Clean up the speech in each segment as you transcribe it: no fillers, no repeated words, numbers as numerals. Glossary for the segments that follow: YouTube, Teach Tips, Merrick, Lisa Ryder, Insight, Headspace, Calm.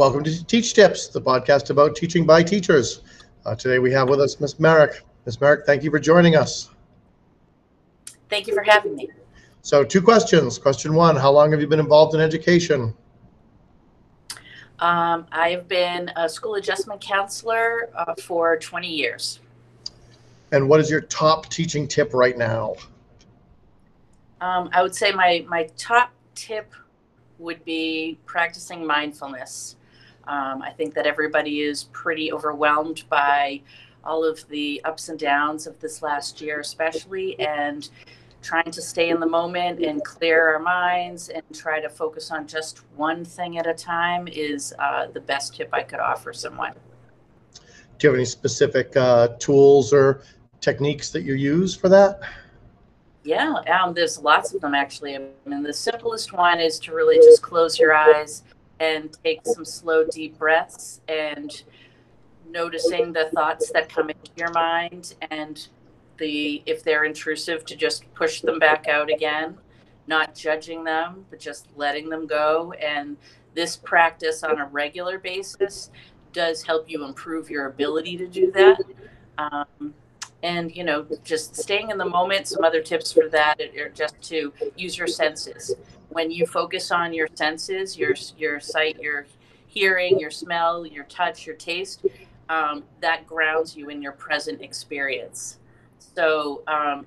Welcome to Teach Tips, the podcast about teaching by teachers. Today we have with us Ms. Merrick. Ms. Merrick, thank you for joining us. Thank you for having me. So two questions. Question one, how long have you been involved in education? I have been a school adjustment counselor for 20 years. And what is your top teaching tip right now? I would say my top tip would be practicing mindfulness. I think that everybody is pretty overwhelmed by all of the ups and downs of this last year especially, and trying to stay in the moment and clear our minds and try to focus on just one thing at a time is the best tip I could offer someone. Do you have any specific tools or techniques that you use for that? Yeah, there's lots of them actually. I mean, the simplest one is to really just close your eyes and take some slow, deep breaths and noticing the thoughts that come into your mind, and if they're intrusive, to just push them back out again, not judging them, but just letting them go. And this practice on a regular basis does help you improve your ability to do that. And, you know, just staying in the moment. Some other tips for that are just to use your senses. When you focus on your senses, your sight, your hearing, your smell, your touch, your taste, that grounds you in your present experience. So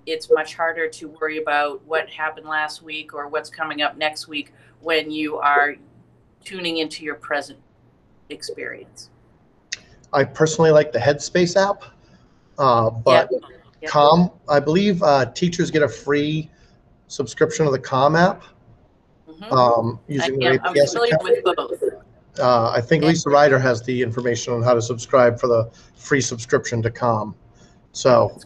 it's much harder to worry about what happened last week or what's coming up next week when you are tuning into your present experience. I personally like the Headspace app. But yep. Yep. Calm, I believe teachers get a free subscription of the Calm app. Mm-hmm. Using I'm familiar with both. I think Lisa Ryder has the information on how to subscribe for the free subscription to Calm. So,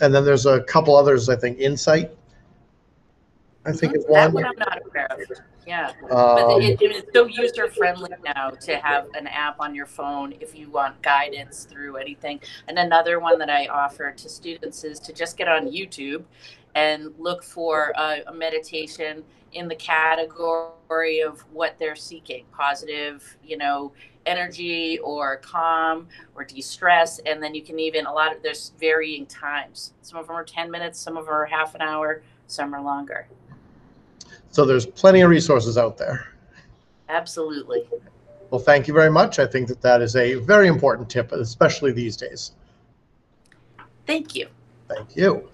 and then there's a couple others, I think, Insight. I think it's one. That one I'm not aware of. Yeah. But it's so user-friendly now to have an app on your phone if you want guidance through anything. And another one that I offer to students is to just get on YouTube and look for a meditation in the category of what they're seeking, positive, you know, energy or calm or de-stress. And then you can even, there's varying times. Some of them are 10 minutes, some of them are half an hour, some are longer. So there's plenty of resources out there. Absolutely. Well, thank you very much. I think that that is a very important tip, especially these days. Thank you. Thank you.